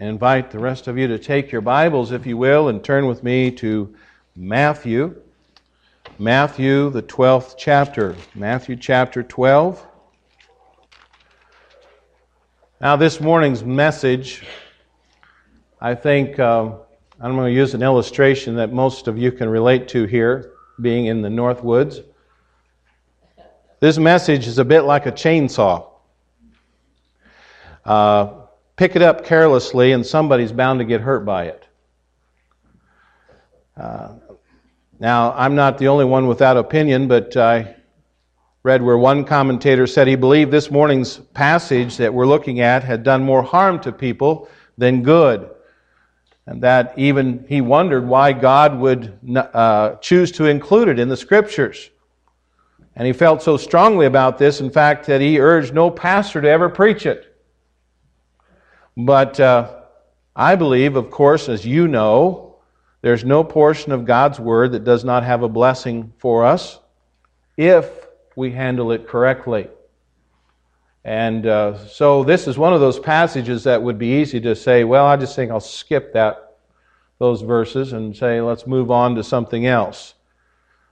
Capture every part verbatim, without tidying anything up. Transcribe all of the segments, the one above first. and invite the rest of you to take your Bibles, if you will, and turn with me to Matthew. Matthew, the twelfth chapter. Matthew chapter twelve. Now, this morning's message, I think, um, I'm going to use an illustration that most of you can relate to here, being in the Northwoods. This message is a bit like a chainsaw. Uh, pick it up carelessly and somebody's bound to get hurt by it. Uh, now, I'm not the only one without opinion, but I read where one commentator said he believed this morning's passage that we're looking at had done more harm to people than good, and that even he wondered why God would uh, choose to include it in the Scriptures. And he felt so strongly about this, in fact, that he urged no pastor to ever preach it. But uh, I believe, of course, as you know, there's no portion of God's Word that does not have a blessing for us if we handle it correctly. And uh, so this is one of those passages that would be easy to say, well, I just think I'll skip that, those verses and say, let's move on to something else.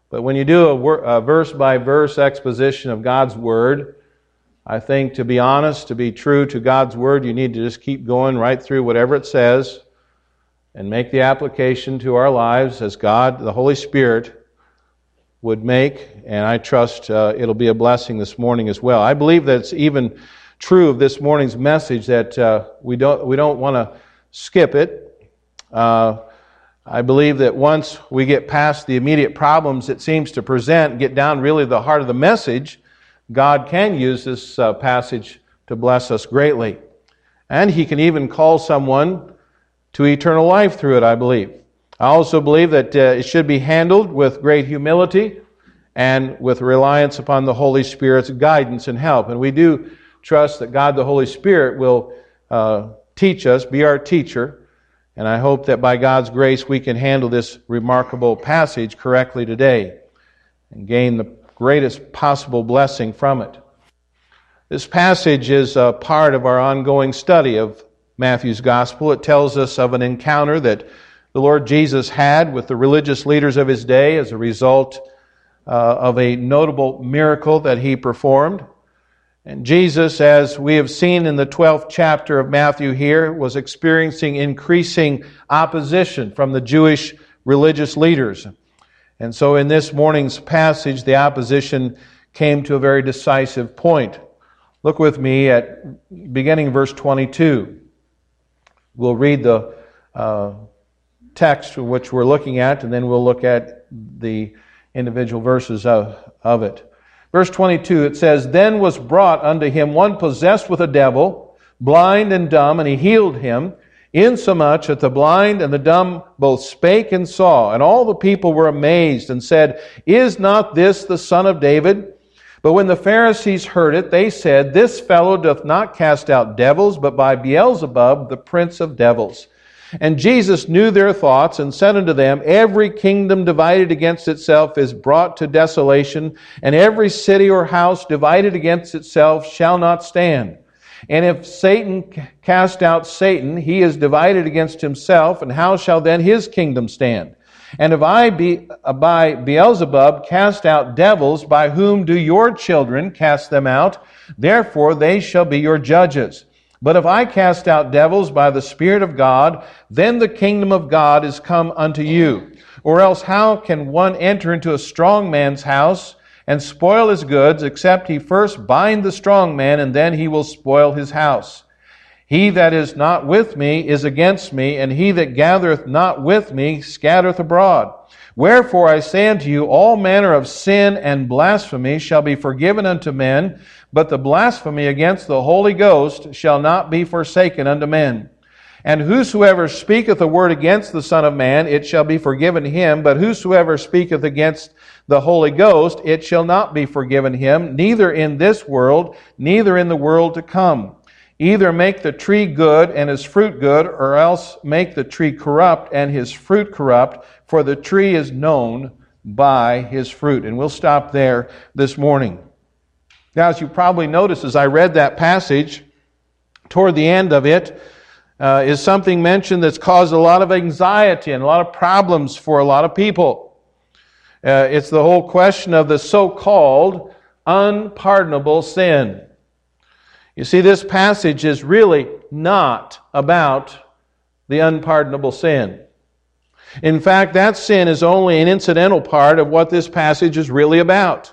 But when you do a, wor- a verse-by-verse exposition of God's Word, I think, to be honest, to be true to God's Word, you need to just keep going right through whatever it says and make the application to our lives as God, the Holy Spirit, would make. And I trust uh, it'll be a blessing this morning as well. I believe that's even true of this morning's message, that uh, we don't we don't want to skip it. Uh, I believe that once we get past the immediate problems it seems to present, get down really to the heart of the message, God can use this uh, passage to bless us greatly. And He can even call someone to eternal life through it, I believe. I also believe that uh, it should be handled with great humility and with reliance upon the Holy Spirit's guidance and help. And we do trust that God the Holy Spirit will uh, teach us, be our teacher. And I hope that by God's grace we can handle this remarkable passage correctly today and gain the greatest possible blessing from it. This passage is a part of our ongoing study of Matthew's Gospel. It tells us of an encounter that the Lord Jesus had with the religious leaders of His day as a result uh, of a notable miracle that He performed. And Jesus, as we have seen in the twelfth chapter of Matthew here, was experiencing increasing opposition from the Jewish religious leaders. And so in this morning's passage, the opposition came to a very decisive point. Look with me at beginning verse twenty-two. We'll read the uh, text which we're looking at, and then we'll look at the individual verses of, of it. Verse twenty-two, it says, "Then was brought unto him one possessed with a devil, blind and dumb, and he healed him, insomuch that the blind and the dumb both spake and saw. And all the people were amazed and said, Is not this the Son of David? But when the Pharisees heard it, they said, This fellow doth not cast out devils, but by Beelzebub, the prince of devils. And Jesus knew their thoughts, and said unto them, Every kingdom divided against itself is brought to desolation, and every city or house divided against itself shall not stand. And if Satan cast out Satan, he is divided against himself, and how shall then his kingdom stand? And if I be, by Beelzebub cast out devils, by whom do your children cast them out? Therefore they shall be your judges. But if I cast out devils by the Spirit of God, then the kingdom of God is come unto you. Or else how can one enter into a strong man's house and spoil his goods, except he first bind the strong man, and then he will spoil his house? He that is not with me is against me, and he that gathereth not with me scattereth abroad. Wherefore I say unto you, all manner of sin and blasphemy shall be forgiven unto men, but the blasphemy against the Holy Ghost shall not be forsaken unto men. And whosoever speaketh a word against the Son of Man, it shall be forgiven him, but whosoever speaketh against the Holy Ghost, it shall not be forgiven him, neither in this world, neither in the world to come. Either make the tree good and his fruit good, or else make the tree corrupt and his fruit corrupt, for the tree is known by his fruit." And we'll stop there this morning. Now, as you probably noticed as I read that passage, toward the end of it, uh, is something mentioned that's caused a lot of anxiety and a lot of problems for a lot of people. Uh, it's the whole question of the so-called unpardonable sin. You see, this passage is really not about the unpardonable sin. In fact, that sin is only an incidental part of what this passage is really about.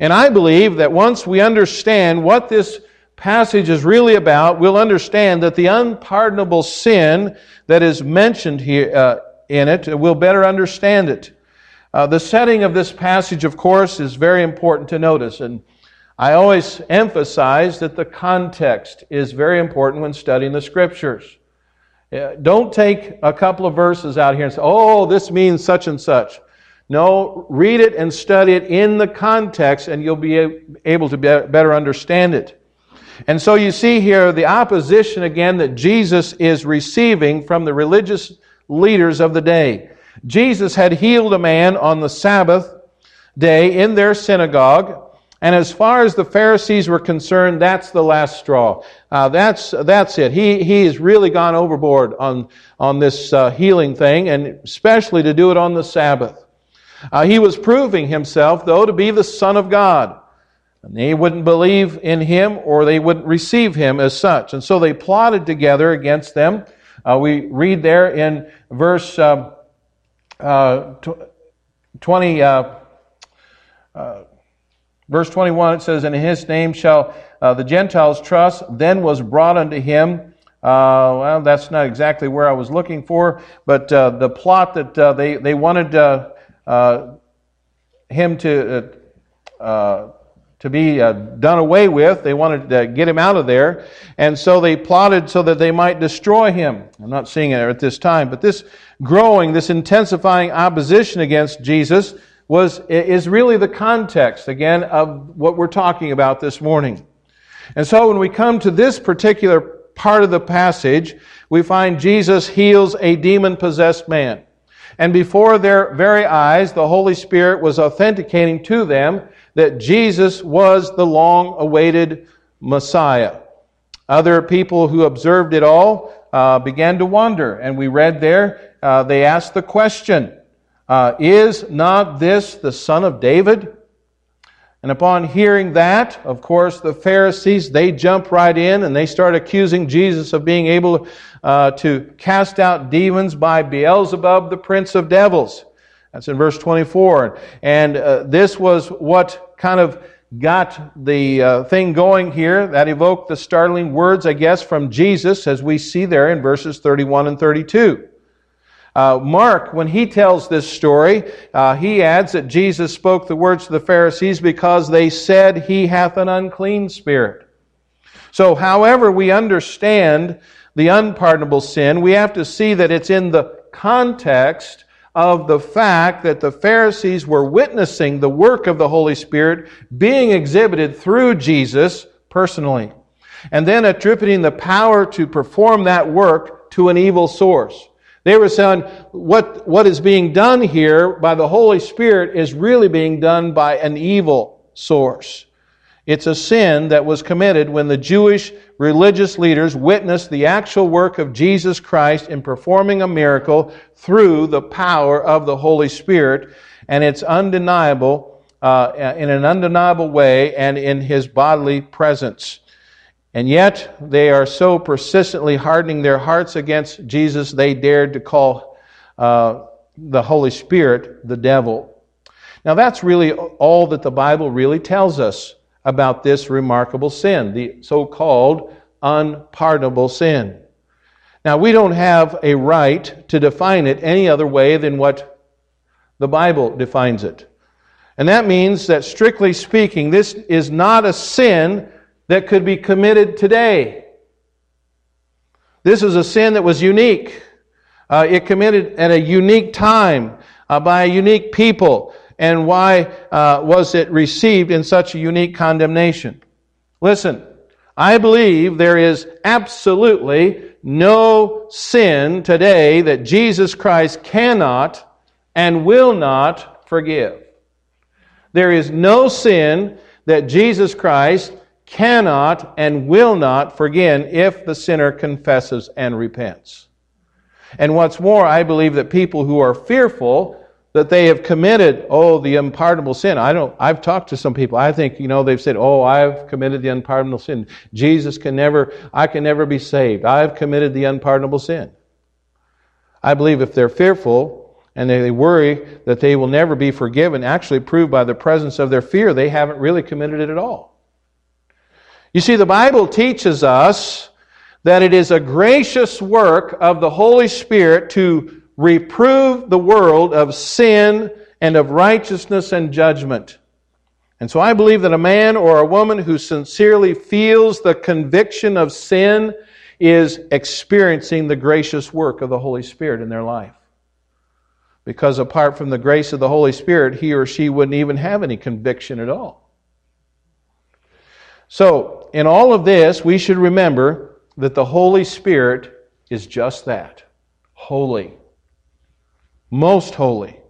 And I believe that once we understand what this passage is really about, we'll understand that the unpardonable sin that is mentioned here uh, in it, we'll better understand it. Uh, the setting of this passage, of course, is very important to notice. And I always emphasize that the context is very important when studying the Scriptures. Uh, don't take a couple of verses out here and say, oh, this means such and such. No, read it and study it in the context, and you'll be able to better understand it. And so you see here the opposition again that Jesus is receiving from the religious leaders of the day. Jesus had healed a man on the Sabbath day in their synagogue, and as far as the Pharisees were concerned, that's the last straw. Uh, that's that's it. He he has really gone overboard on on this uh, healing thing, and especially to do it on the Sabbath. Uh, he was proving himself, though, to be the Son of God. And they wouldn't believe in him, or they wouldn't receive him as such. And so they plotted together against them. Uh, we read there in verse uh, uh, twenty, uh, uh, verse twenty-one, it says, "And in his name shall uh, the Gentiles trust. Then was brought unto him." Uh, well, that's not exactly where I was looking for, but uh, the plot that uh, they they wanted. Uh, Uh, him to uh, uh, to be uh, done away with. They wanted to get him out of there, and so they plotted so that they might destroy him. I'm not seeing it at this time, but this growing, this intensifying opposition against Jesus was is really the context, again, of what we're talking about this morning. And so when we come to this particular part of the passage, we find Jesus heals a demon-possessed man. And before their very eyes, the Holy Spirit was authenticating to them that Jesus was the long-awaited Messiah. Other people who observed it all uh, began to wonder. And we read there, uh, they asked the question, uh, "Is not this the son of David?" And upon hearing that, of course, the Pharisees, they jump right in and they start accusing Jesus of being able uh, to cast out demons by Beelzebub, the prince of devils. That's in verse twenty-four. And uh, this was what kind of got the uh, thing going here. That evoked the startling words, I guess, from Jesus, as we see there in verses thirty-one and thirty-two. Uh, Mark, when he tells this story, uh, he adds that Jesus spoke the words to the Pharisees because they said he hath an unclean spirit. So however we understand the unpardonable sin, we have to see that it's in the context of the fact that the Pharisees were witnessing the work of the Holy Spirit being exhibited through Jesus personally, and then attributing the power to perform that work to an evil source. They were saying, what, what is being done here by the Holy Spirit is really being done by an evil source. It's a sin that was committed when the Jewish religious leaders witnessed the actual work of Jesus Christ in performing a miracle through the power of the Holy Spirit, and it's undeniable, uh, in an undeniable way, and in His bodily presence. And yet, they are so persistently hardening their hearts against Jesus, they dared to call uh, the Holy Spirit the devil. Now, that's really all that the Bible really tells us about this remarkable sin, the so-called unpardonable sin. Now, we don't have a right to define it any other way than what the Bible defines it. And that means that, strictly speaking, this is not a sin that could be committed today. This is a sin that was unique. Uh, it committed at a unique time uh, by a unique people. And why uh, was it received in such a unique condemnation? Listen, I believe there is absolutely no sin today that Jesus Christ cannot and will not forgive. There is no sin that Jesus Christ cannot and will not forgive if the sinner confesses and repents. And what's more, I believe that people who are fearful that they have committed, oh, the unpardonable sin. I don't, I've talked to some people. I think, you know, they've said, oh, I've committed the unpardonable sin. Jesus can never, I can never be saved. I've committed the unpardonable sin. I believe if they're fearful and they worry that they will never be forgiven, actually proved by the presence of their fear, they haven't really committed it at all. You see, the Bible teaches us that it is a gracious work of the Holy Spirit to reprove the world of sin and of righteousness and judgment. And so I believe that a man or a woman who sincerely feels the conviction of sin is experiencing the gracious work of the Holy Spirit in their life. Because apart from the grace of the Holy Spirit, he or she wouldn't even have any conviction at all. So, in all of this, we should remember that the Holy Spirit is just that, holy. Most holy.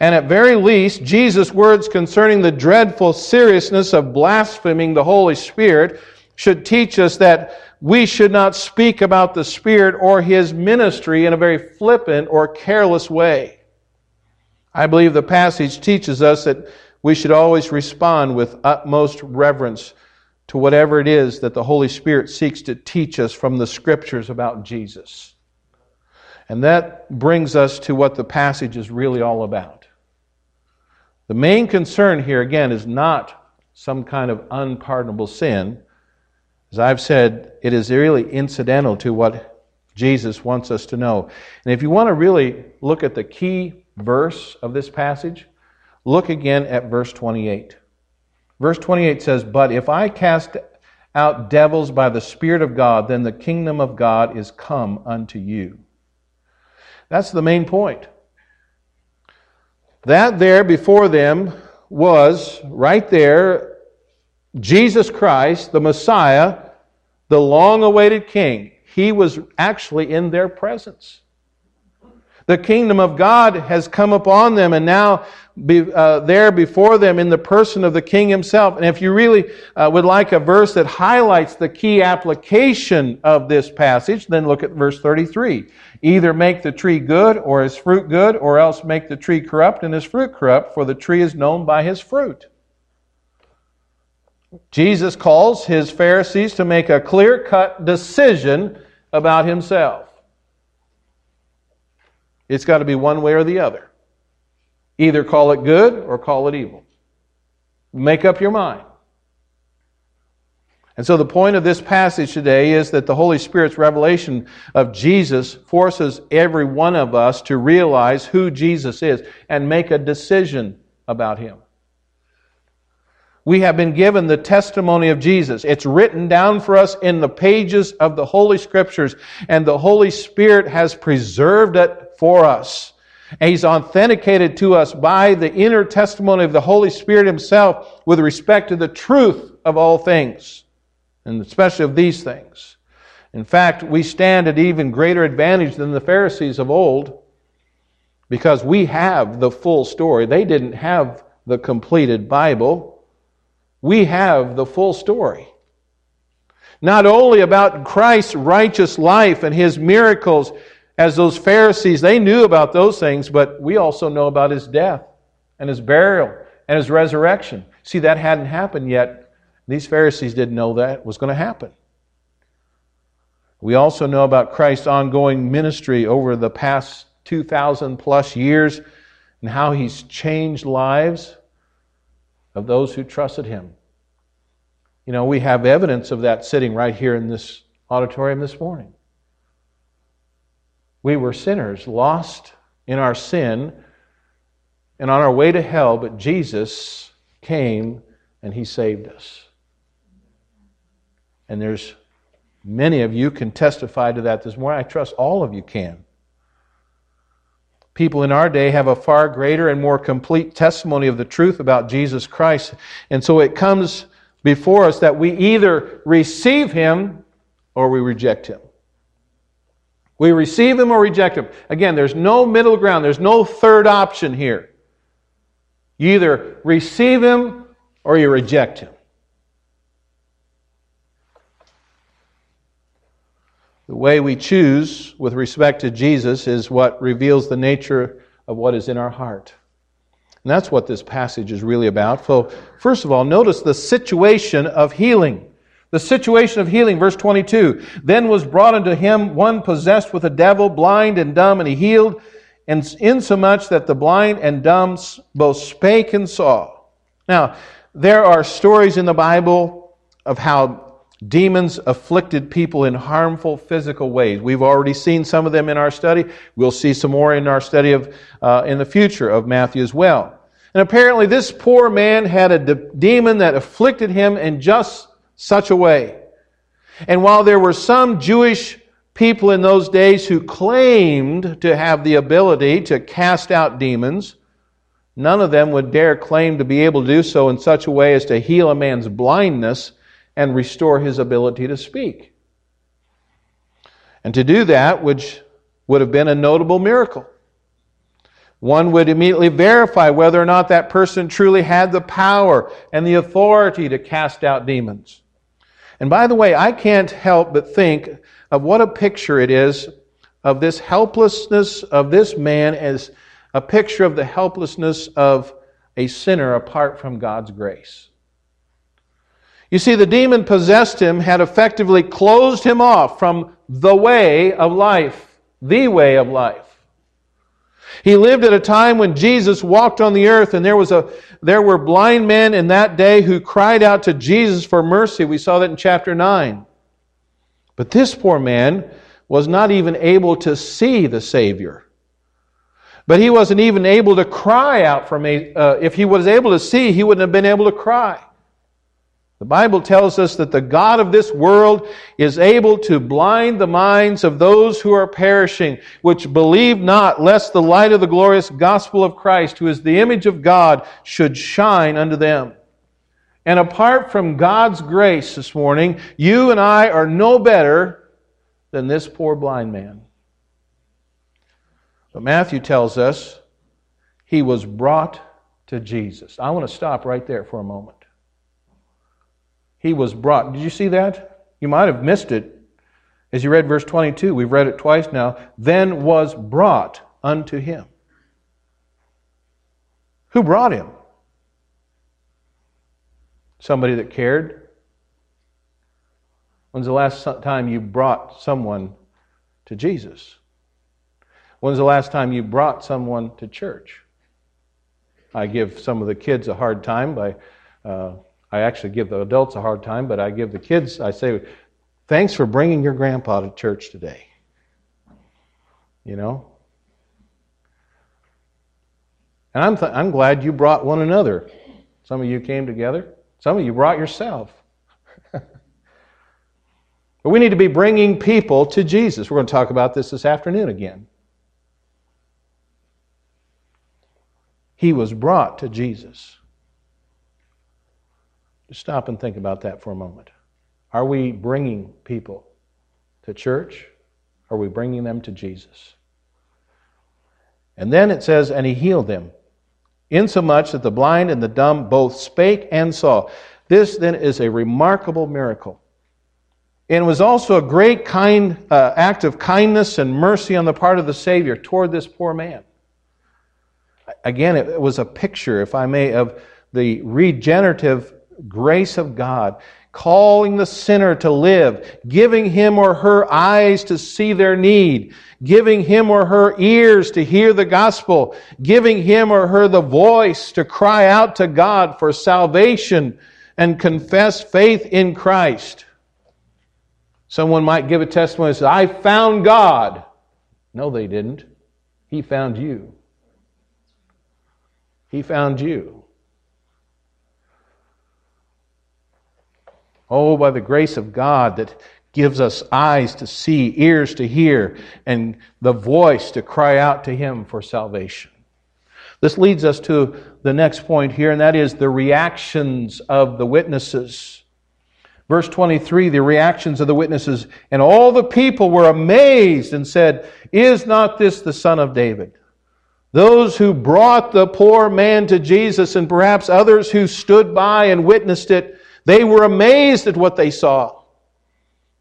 And at very least, Jesus' words concerning the dreadful seriousness of blaspheming the Holy Spirit should teach us that we should not speak about the Spirit or His ministry in a very flippant or careless way. I believe the passage teaches us that we should always respond with utmost reverence to whatever it is that the Holy Spirit seeks to teach us from the Scriptures about Jesus. And that brings us to what the passage is really all about. The main concern here, again, is not some kind of unpardonable sin. As I've said, it is really incidental to what Jesus wants us to know. And if you want to really look at the key verse of this passage, look again at verse twenty-eight. Verse twenty-eight says, "But if I cast out devils by the Spirit of God, then the kingdom of God is come unto you." That's the main point. That there before them was, right there, Jesus Christ, the Messiah, the long-awaited King. He was actually in their presence. The kingdom of God has come upon them, and now be, uh, there before them in the person of the King Himself. And if you really uh, would like a verse that highlights the key application of this passage, then look at verse thirty-three. "Either make the tree good or his fruit good, or else make the tree corrupt and his fruit corrupt, for the tree is known by his fruit." Jesus calls His Pharisees to make a clear-cut decision about Himself. It's got to be one way or the other. Either call it good or call it evil. Make up your mind. And so the point of this passage today is that the Holy Spirit's revelation of Jesus forces every one of us to realize who Jesus is and make a decision about Him. We have been given the testimony of Jesus. It's written down for us in the pages of the Holy Scriptures, and the Holy Spirit has preserved it for us. And He's authenticated to us by the inner testimony of the Holy Spirit Himself with respect to the truth of all things, and especially of these things. In fact, we stand at even greater advantage than the Pharisees of old because we have the full story. They didn't have the completed Bible. We have the full story. Not only about Christ's righteous life and His miracles, as those Pharisees, they knew about those things, but we also know about His death and His burial and His resurrection. See, that hadn't happened yet. These Pharisees didn't know that was going to happen. We also know about Christ's ongoing ministry over the past two thousand plus years and how He's changed lives of those who trusted Him. You know, we have evidence of that sitting right here in this auditorium this morning. We were sinners, lost in our sin and on our way to hell, but Jesus came and He saved us. And there's many of you can testify to that this morning. I trust all of you can. People in our day have a far greater and more complete testimony of the truth about Jesus Christ. And so it comes before us that we either receive Him or we reject Him. We receive Him or reject Him. Again, there's no middle ground. There's no third option here. You either receive Him or you reject Him. The way we choose with respect to Jesus is what reveals the nature of what is in our heart. And that's what this passage is really about. So, first of all, notice the situation of healing. The situation of healing, verse twenty-two. Then was brought unto him one possessed with a devil, blind and dumb, and he healed, and insomuch that the blind and dumb both spake and saw. Now, there are stories in the Bible of how demons afflicted people in harmful physical ways. We've already seen some of them in our study. We'll see some more in our study of uh, in the future of Matthew as well. And apparently this poor man had a de- demon that afflicted him in just such a way. And while there were some Jewish people in those days who claimed to have the ability to cast out demons, none of them would dare claim to be able to do so in such a way as to heal a man's blindness and restore his ability to speak. And to do that, which would have been a notable miracle. One would immediately verify whether or not that person truly had the power and the authority to cast out demons. And by the way, I can't help but think of what a picture it is of this helplessness of this man as a picture of the helplessness of a sinner apart from God's grace. You see, the demon possessed him had effectively closed him off from the way of life, the way of life. He lived at a time when Jesus walked on the earth, and there was a there were blind men in that day who cried out to Jesus for mercy. We saw that in chapter nine. But this poor man was not even able to see the Savior. But he wasn't even able to cry out for me. Uh, if he was able to see, he wouldn't have been able to cry. The Bible tells us that the God of this world is able to blind the minds of those who are perishing, which believe not, lest the light of the glorious gospel of Christ, who is the image of God, should shine unto them. And apart from God's grace this morning, you and I are no better than this poor blind man. But Matthew tells us he was brought to Jesus. I want to stop right there for a moment. He was brought. Did you see that? You might have missed it. As you read verse twenty-two, we've read it twice now. Then was brought unto him. Who brought him? Somebody that cared? When's the last time you brought someone to Jesus? When's the last time you brought someone to church? I give some of the kids a hard time by... Uh, I actually give the adults a hard time, but I give the kids, I say, thanks for bringing your grandpa to church today. You know? And I'm, th- I'm glad you brought one another. Some of you came together. Some of you brought yourself. But we need to be bringing people to Jesus. We're going to talk about this this afternoon again. He was brought to Jesus. Just stop and think about that for a moment. Are we bringing people to church? Are we bringing them to Jesus? And then it says, and he healed them, insomuch that the blind and the dumb both spake and saw. This then is a remarkable miracle. And it was also a great kind uh, act of kindness and mercy on the part of the Savior toward this poor man. Again, it, it was a picture, if I may, of the regenerative grace of God, calling the sinner to live, giving him or her eyes to see their need, giving him or her ears to hear the gospel, giving him or her the voice to cry out to God for salvation and confess faith in Christ. Someone might give a testimony and say, I found God. No, they didn't. He found you. He found you. Oh, by the grace of God that gives us eyes to see, ears to hear, and the voice to cry out to Him for salvation. This leads us to the next point here, and that is the reactions of the witnesses. Verse twenty-three, the reactions of the witnesses. And all the people were amazed and said, Is not this the Son of David? Those who brought the poor man to Jesus, and perhaps others who stood by and witnessed it, they were amazed at what they saw.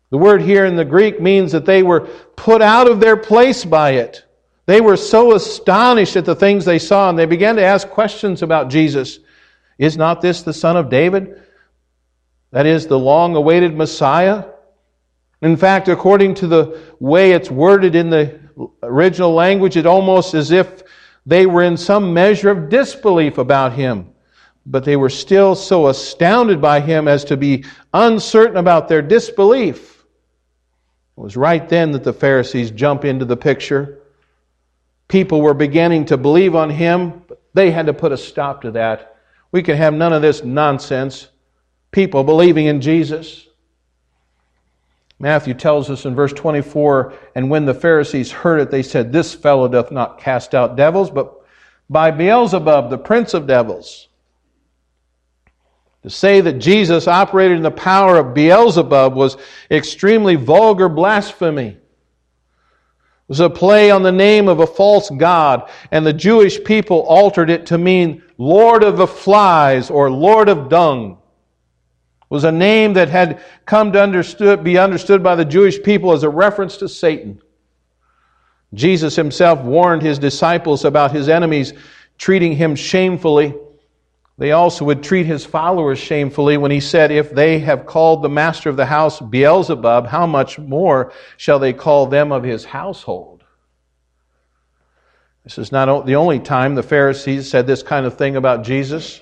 The word here in the Greek means that they were put out of their place by it. They were so astonished at the things they saw, and they began to ask questions about Jesus. Is not this the Son of David? That is, the long-awaited Messiah? In fact, according to the way it's worded in the original language, it almost as if they were in some measure of disbelief about him. But they were still so astounded by him as to be uncertain about their disbelief. It was right then that the Pharisees jump into the picture. People were beginning to believe on him, but they had to put a stop to that. We can have none of this nonsense. People believing in Jesus. Matthew tells us in verse twenty-four, and when the Pharisees heard it, they said, this fellow doth not cast out devils, but by Beelzebub, the prince of devils. To say that Jesus operated in the power of Beelzebub was extremely vulgar blasphemy. It was a play on the name of a false god, and the Jewish people altered it to mean Lord of the Flies or Lord of Dung. It was a name that had come to understood, be understood by the Jewish people as a reference to Satan. Jesus himself warned his disciples about his enemies treating him shamefully. They also would treat his followers shamefully when he said, if they have called the master of the house Beelzebub, how much more shall they call them of his household? This is not the only time the Pharisees said this kind of thing about Jesus.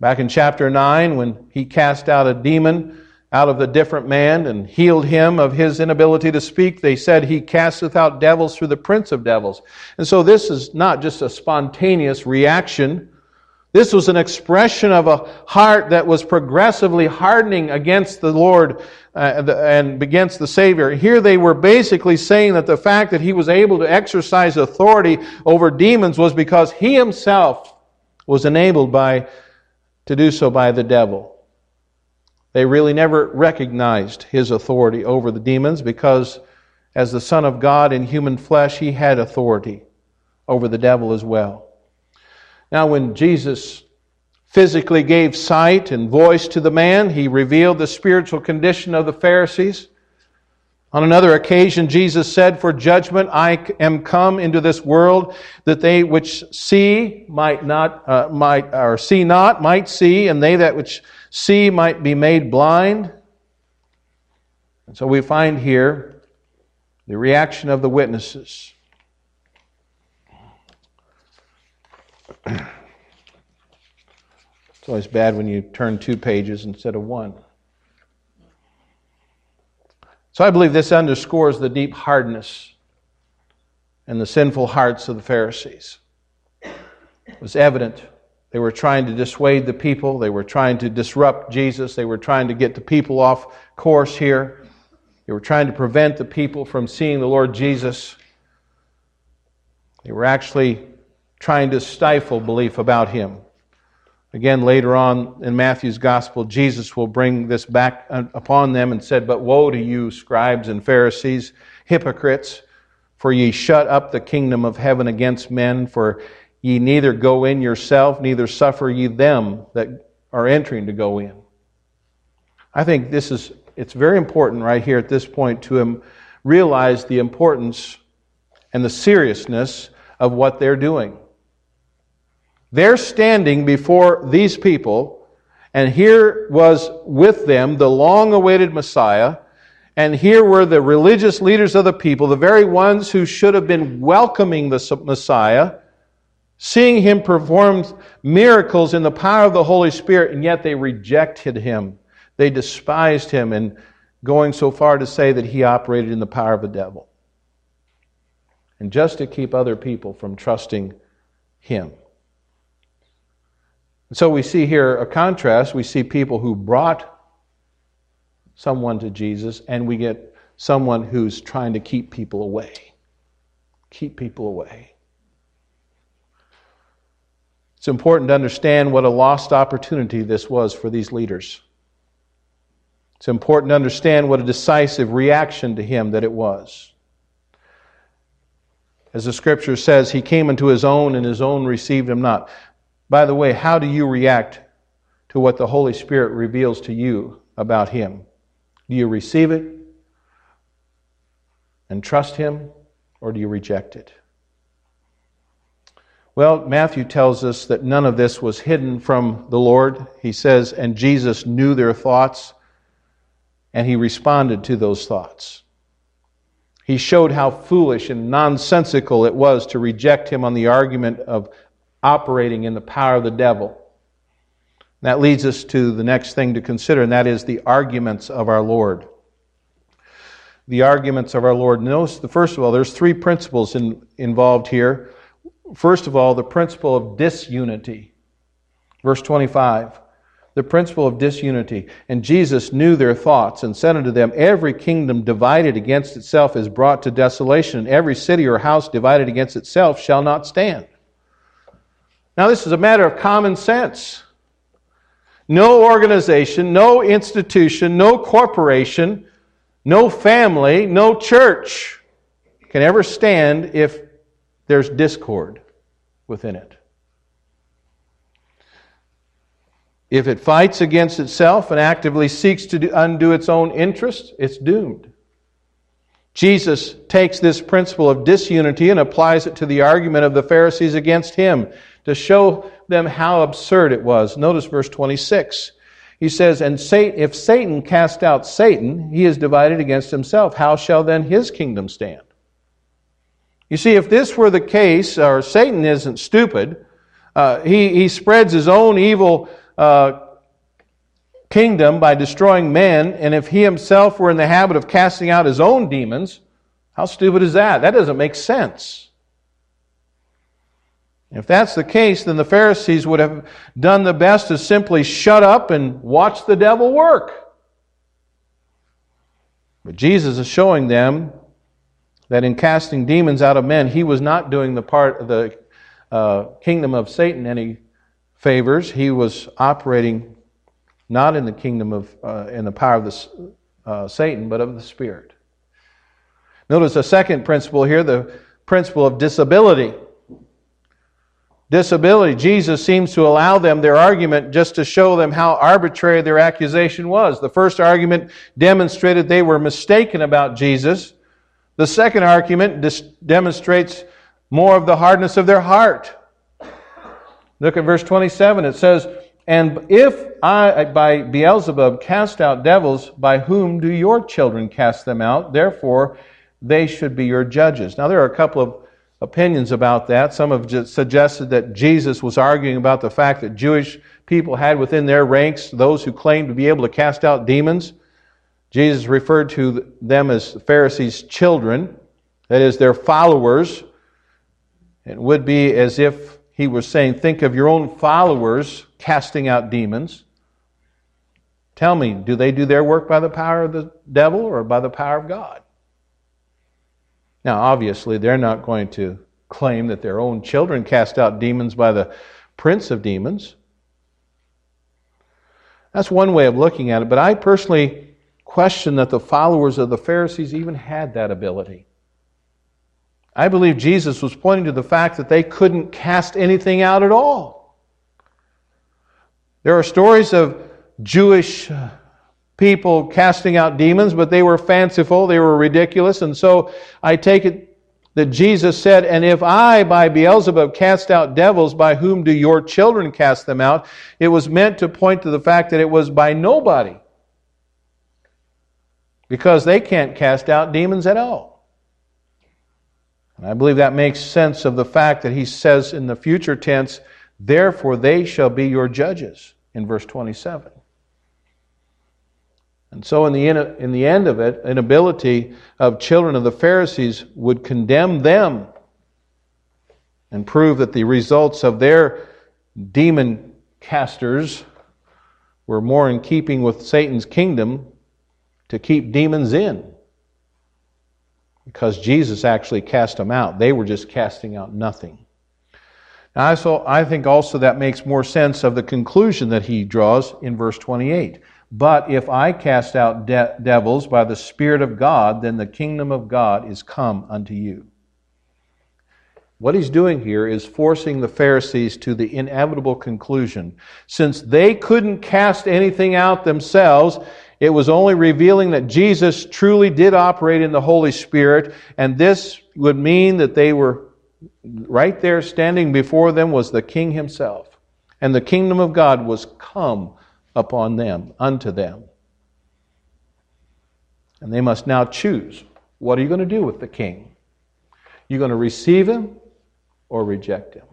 Back in chapter nine, when he cast out a demon out of the different man and healed him of his inability to speak, they said he casteth out devils through the prince of devils. And so this is not just a spontaneous reaction. This was an expression of a heart that was progressively hardening against the Lord and against the Savior. Here they were basically saying that the fact that he was able to exercise authority over demons was because he himself was enabled by to do so by the devil. They really never recognized his authority over the demons because as the Son of God in human flesh, he had authority over the devil as well. Now, when Jesus physically gave sight and voice to the man, he revealed the spiritual condition of the Pharisees. On another occasion, Jesus said, for judgment I am come into this world, that they which see might not, uh, might, or see not might see, and they that which see might be made blind. And so we find here the reaction of the witnesses. It's always bad when you turn two pages instead of one. So I believe this underscores the deep hardness and the sinful hearts of the Pharisees. It was evident. They were trying to dissuade the people. They were trying to disrupt Jesus. They were trying to get the people off course here. They were trying to prevent the people from seeing the Lord Jesus. They were actually trying to stifle belief about him. Again, later on in Matthew's Gospel, Jesus will bring this back upon them and said, but woe to you, scribes and Pharisees, hypocrites, for ye shut up the kingdom of heaven against men, for ye neither go in yourself, neither suffer ye them that are entering to go in. I think this is, it's very important right here at this point to realize the importance and the seriousness of what they're doing. They're standing before these people, and here was with them the long-awaited Messiah, and here were the religious leaders of the people, the very ones who should have been welcoming the Messiah, seeing him perform miracles in the power of the Holy Spirit, and yet they rejected him. They despised him, and going so far to say that he operated in the power of the devil. And just to keep other people from trusting him. And so we see here a contrast. We see people who brought someone to Jesus, and we get someone who's trying to keep people away. Keep people away. It's important to understand what a lost opportunity this was for these leaders. It's important to understand what a decisive reaction to him that it was. As the Scripture says, he came into his own, and his own received him not. By the way, how do you react to what the Holy Spirit reveals to you about him? Do you receive it? and trust him, or do you reject it? Well, Matthew tells us that none of this was hidden from the Lord. He says, and Jesus knew their thoughts, and he responded to those thoughts. He showed how foolish and nonsensical it was to reject him on the argument of operating in the power of the devil. That leads us to the next thing to consider, and that is the arguments of our Lord. The arguments of our Lord. Notice, the, first of all, there's three principles in, involved here. First of all, the principle of disunity. Verse twenty-five, the principle of disunity. And Jesus knew their thoughts and said unto them, every kingdom divided against itself is brought to desolation, and every city or house divided against itself shall not stand. Now this is a matter of common sense. No organization, no institution, no corporation, no family, no church can ever stand if there's discord within it. If it fights against itself and actively seeks to undo its own interests, it's doomed. Jesus takes this principle of disunity and applies it to the argument of the Pharisees against him to show them how absurd it was. Notice verse twenty-six. He says, and if Satan cast out Satan, he is divided against himself. How shall then his kingdom stand? You see, if this were the case, or Satan isn't stupid, uh, he, he spreads his own evil uh, kingdom by destroying men, and if he himself were in the habit of casting out his own demons, how stupid is that? That doesn't make sense. If that's the case, then the Pharisees would have done the best to simply shut up and watch the devil work. But Jesus is showing them that in casting demons out of men, he was not doing the part of the uh, kingdom of Satan any favors. He was operating not in the kingdom of, uh, in the power of the, uh, Satan, but of the Spirit. Notice a second principle here, the principle of disability. Disability. Jesus seems to allow them their argument just to show them how arbitrary their accusation was. The first argument demonstrated they were mistaken about Jesus. The second argument dis- demonstrates more of the hardness of their heart. Look at verse twenty-seven. It says, and if I by Beelzebub cast out devils, by whom do your children cast them out? Therefore, they should be your judges. Now, there are a couple of opinions about that. Some have suggested that Jesus was arguing about the fact that Jewish people had within their ranks those who claimed to be able to cast out demons. Jesus referred to them as the Pharisees' children, that is, their followers. It would be as if he was saying, think of your own followers casting out demons. Tell me, do they do their work by the power of the devil or by the power of God? Now, obviously, they're not going to claim that their own children cast out demons by the prince of demons. That's one way of looking at it, but I personally question that the followers of the Pharisees even had that ability. I believe Jesus was pointing to the fact that they couldn't cast anything out at all. There are stories of Jewish people casting out demons, but they were fanciful, they were ridiculous, and so I take it that Jesus said, and if I by Beelzebub cast out devils, by whom do your children cast them out? It was meant to point to the fact that it was by nobody, because they can't cast out demons at all. And I believe that makes sense of the fact that he says in the future tense, therefore they shall be your judges, in verse twenty-seven. And so in the, in the end of it, inability of children of the Pharisees would condemn them and prove that the results of their demon casters were more in keeping with Satan's kingdom to keep demons in. Because Jesus actually cast them out. They were just casting out nothing. Now, I think also that makes more sense of the conclusion that he draws in verse twenty-eight. But if I cast out de- devils by the Spirit of God, then the kingdom of God is come unto you. What he's doing here is forcing the Pharisees to the inevitable conclusion. Since they couldn't cast anything out themselves, It was only revealing that Jesus truly did operate in the Holy Spirit, and this would mean that they were right there standing before them was the King himself. And the kingdom of God was come upon them, unto them. And they must now choose. What are you going to do with the King? You're going to receive him or reject him.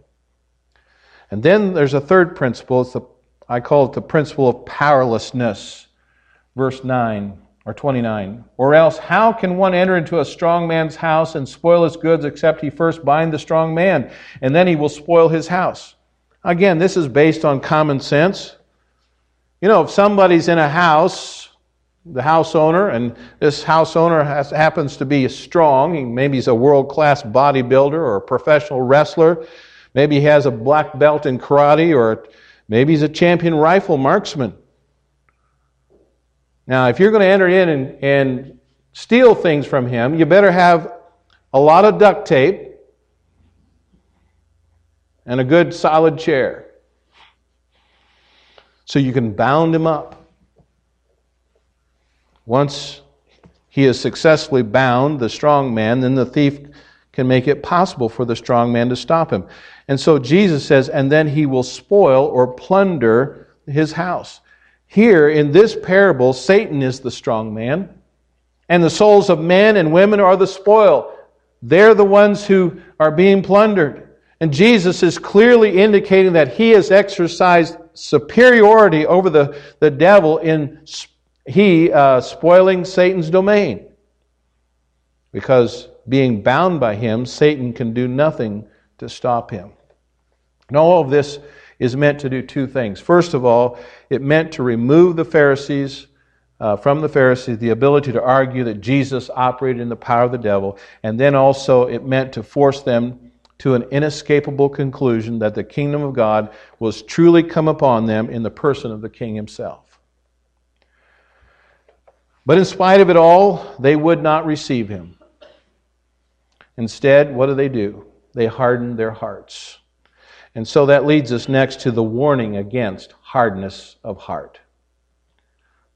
And then there's a third principle. It's the, I call it the principle of powerlessness. Verse nine or twenty-nine. Or else, how can one enter into a strong man's house and spoil his goods except he first bind the strong man, and then he will spoil his house? Again, this is based on common sense. You know, if somebody's in a house, the house owner, and this house owner has, happens to be strong, maybe he's a world-class bodybuilder or a professional wrestler, maybe he has a black belt in karate, or maybe he's a champion rifle marksman. Now, if you're going to enter in and, and steal things from him, you better have a lot of duct tape and a good solid chair so you can bound him up. Once he is successfully bound, the strong man, then the thief can make it possible for the strong man to stop him. And so Jesus says, and then he will spoil or plunder his house. Here in this parable, Satan is the strong man, and the souls of men and women are the spoil. They're the ones who are being plundered. And Jesus is clearly indicating that he has exercised superiority over the, the devil in sp- he uh, spoiling Satan's domain. Because being bound by him, Satan can do nothing to stop him. And all of this is meant to do two things. First of all, it meant to remove the Pharisees, uh, from the Pharisees, the ability to argue that Jesus operated in the power of the devil. And then also it meant to force them to an inescapable conclusion that the kingdom of God was truly come upon them in the person of the King himself. But in spite of it all, they would not receive him. Instead, what do they do? They harden their hearts. And so that leads us next to the warning against hardness of heart.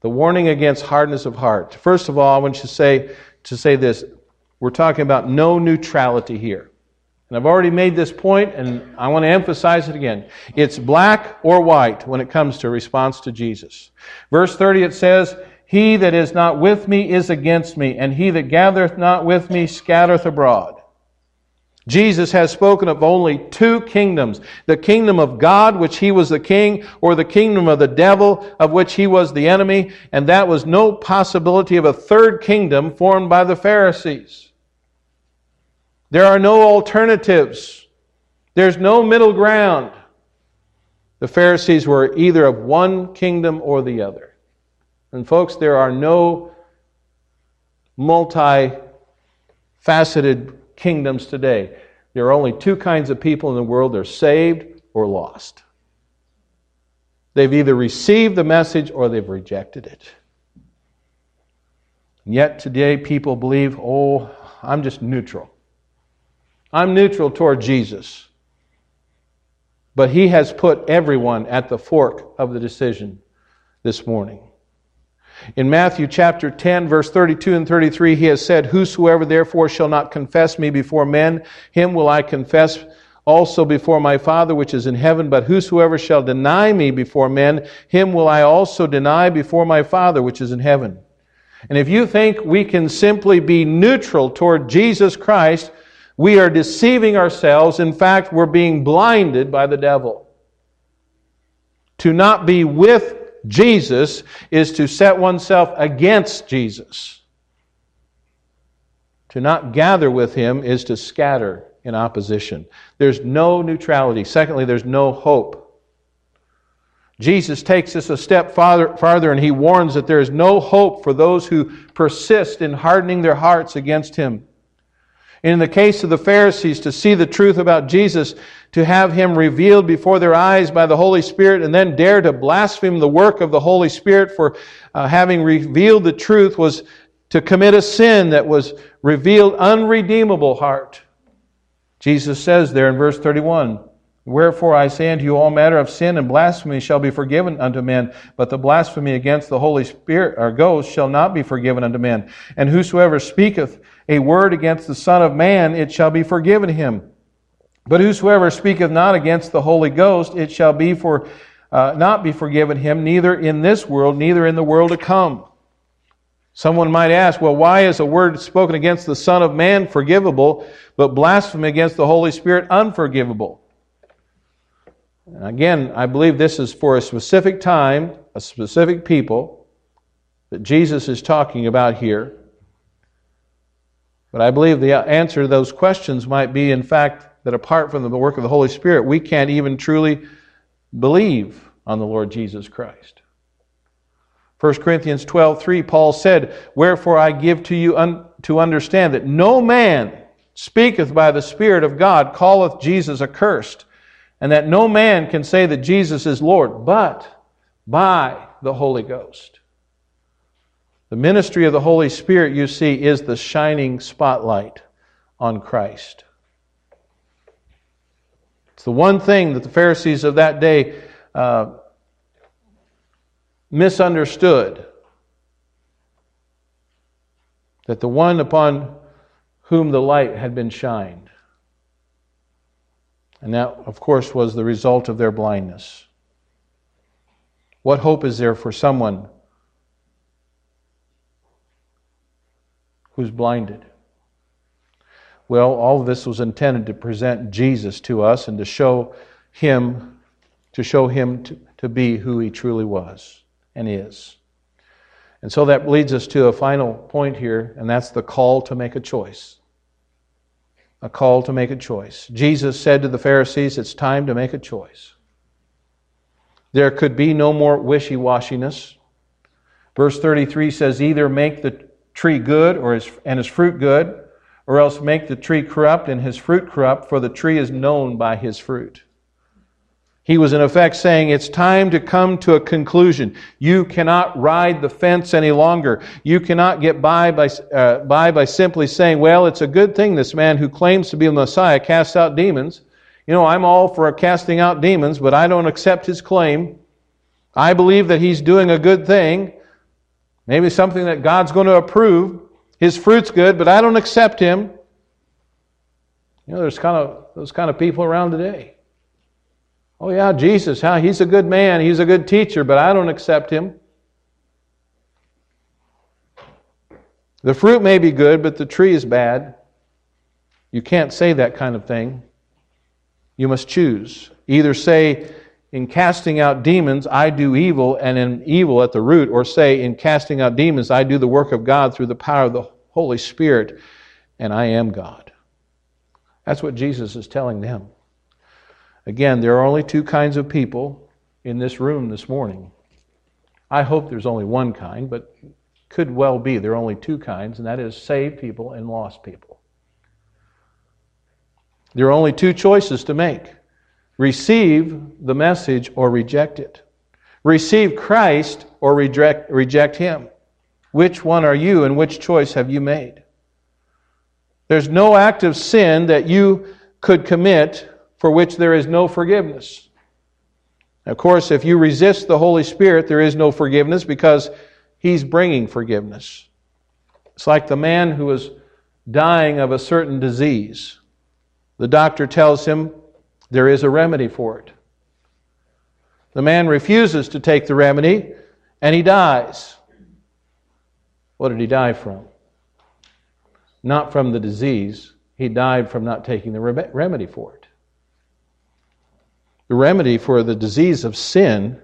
The warning against hardness of heart. First of all, I want you to say, to say this. We're talking about no neutrality here. And I've already made this point, and I want to emphasize it again. It's black or white when it comes to response to Jesus. Verse thirty, it says, he that is not with me is against me, and he that gathereth not with me scattereth abroad. Jesus has spoken of only two kingdoms, the kingdom of God, which he was the king, or the kingdom of the devil, of which he was the enemy, and that was no possibility of a third kingdom formed by the Pharisees. There are no alternatives. There's no middle ground. The Pharisees were either of one kingdom or the other. And folks, there are no multi-faceted kingdoms today. There are only two kinds of people in the world. They're saved or lost. They've either received the message or they've rejected it. And yet today people believe, oh, I'm just neutral. I'm neutral toward Jesus. But he has put everyone at the fork of the decision this morning. In Matthew chapter ten, verse thirty-two and thirty-three, he has said, whosoever therefore shall not confess me before men, him will I confess also before my Father which is in heaven. But whosoever shall deny me before men, him will I also deny before my Father which is in heaven. And if you think we can simply be neutral toward Jesus Christ, we are deceiving ourselves. In fact, we're being blinded by the devil. To not be with Jesus is to set oneself against Jesus. To not gather with him is to scatter in opposition. There's no neutrality. Secondly, there's no hope. Jesus takes this a step farther, and he warns that there is no hope for those who persist in hardening their hearts against him. In the case of the Pharisees, to see the truth about Jesus, to have him revealed before their eyes by the Holy Spirit, and then dare to blaspheme the work of the Holy Spirit for uh, having revealed the truth, was to commit a sin that was revealed unredeemable heart. Jesus says there in verse thirty-one, Wherefore I say unto you, all manner of sin and blasphemy shall be forgiven unto men, but the blasphemy against the Holy Spirit or Ghost shall not be forgiven unto men. And whosoever speaketh a word against the Son of Man, it shall be forgiven him. But whosoever speaketh not against the Holy Ghost, it shall be for uh, not be forgiven him, neither in this world, neither in the world to come. Someone might ask, well, why is a word spoken against the Son of Man forgivable, but blasphemy against the Holy Spirit unforgivable? And again, I believe this is for a specific time, a specific people that Jesus is talking about here. But I believe the answer to those questions might be, in fact, that apart from the work of the Holy Spirit, we can't even truly believe on the Lord Jesus Christ. First Corinthians twelve three, Paul said, Wherefore I give to you un- to understand that no man speaketh by the Spirit of God, calleth Jesus accursed, and that no man can say that Jesus is Lord, but by the Holy Ghost. The ministry of the Holy Spirit, you see, is the shining spotlight on Christ. It's the one thing that the Pharisees of that day uh, misunderstood. That the one upon whom the light had been shined. And that, of course, was the result of their blindness. What hope is there for someone who's blinded? Well, all of this was intended to present Jesus to us and to show Him, to show Him to, to be who He truly was and is. And so that leads us to a final point here, and that's the call to make a choice. A call to make a choice. Jesus said to the Pharisees, it's time to make a choice. There could be no more wishy-washiness. Verse thirty-three says, either make the tree good or his, and his fruit good, or else make the tree corrupt and his fruit corrupt, for the tree is known by his fruit. He was in effect saying, it's time to come to a conclusion. You cannot ride the fence any longer. You cannot get by by, uh, by by simply saying, well, it's a good thing this man who claims to be the Messiah casts out demons. You know, I'm all for casting out demons, but I don't accept his claim. I believe that he's doing a good thing, maybe something that God's going to approve. His fruit's good, but I don't accept him. You know, there's kind of those kind of people around today. Oh yeah, Jesus, how he's a good man, he's a good teacher, but I don't accept him. The fruit may be good, but the tree is bad. You can't say that kind of thing. You must choose. Either say, in casting out demons, I do evil, and in evil at the root, or say, in casting out demons, I do the work of God through the power of the Holy Spirit, and I am God. That's what Jesus is telling them. Again, there are only two kinds of people in this room this morning. I hope there's only one kind, but could well be there are only two kinds, and that is saved people and lost people. There are only two choices to make. Receive the message or reject it. Receive Christ or reject, reject Him. Which one are you and which choice have you made? There's no act of sin that you could commit for which there is no forgiveness. Of course, if you resist the Holy Spirit, there is no forgiveness because He's bringing forgiveness. It's like the man who was dying of a certain disease. The doctor tells him there is a remedy for it. The man refuses to take the remedy and he dies. What did he die from? Not from the disease. He died from not taking the re- remedy for it. The remedy for the disease of sin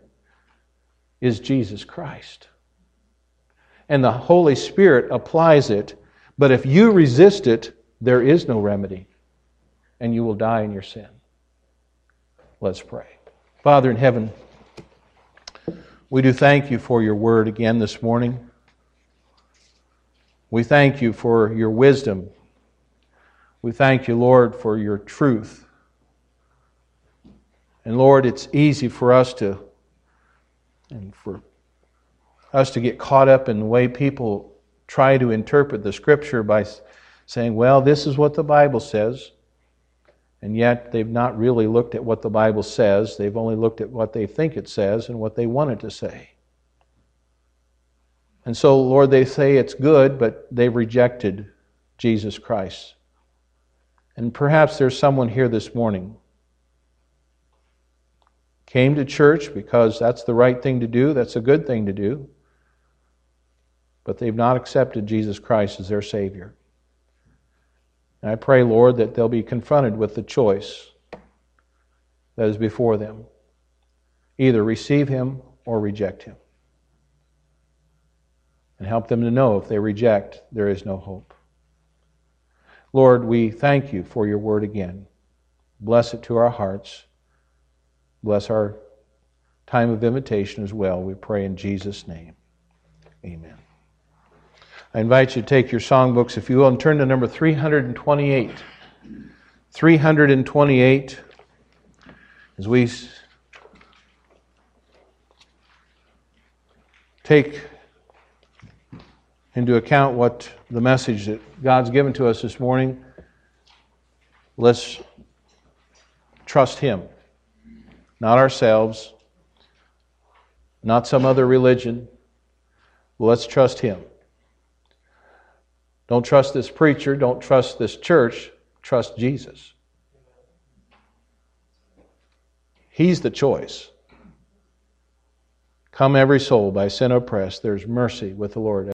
is Jesus Christ. And the Holy Spirit applies it, but if you resist it, there is no remedy, and you will die in your sin. Let's pray. Father in heaven, we do thank you for your word again this morning. We thank you for your wisdom. We thank you, Lord, for your truth. And Lord, it's easy for us to and for us to get caught up in the way people try to interpret the Scripture by saying, well, this is what the Bible says, And yet they've not really looked at what the Bible says. They've only looked at what they think it says and what they want it to say. And so, Lord, they say it's good, but they've rejected Jesus Christ. And perhaps there's someone here this morning came to church because that's the right thing to do, that's a good thing to do, but they've not accepted Jesus Christ as their Savior. And I pray, Lord, that they'll be confronted with the choice that is before them. Either receive Him or reject Him. And help them to know if they reject, there is no hope. Lord, we thank You for Your Word again. Bless it to our hearts. Bless our time of invitation as well. We pray in Jesus' name. Amen. I invite you to take your songbooks, if you will, and turn to number three twenty-eight. three twenty-eight, as we take into account what the message that God's given to us this morning, let's trust Him, not ourselves, not some other religion. Let's trust Him. Don't trust this preacher, don't trust this church, trust Jesus. He's the choice. Come every soul by sin oppressed, there's mercy with the Lord.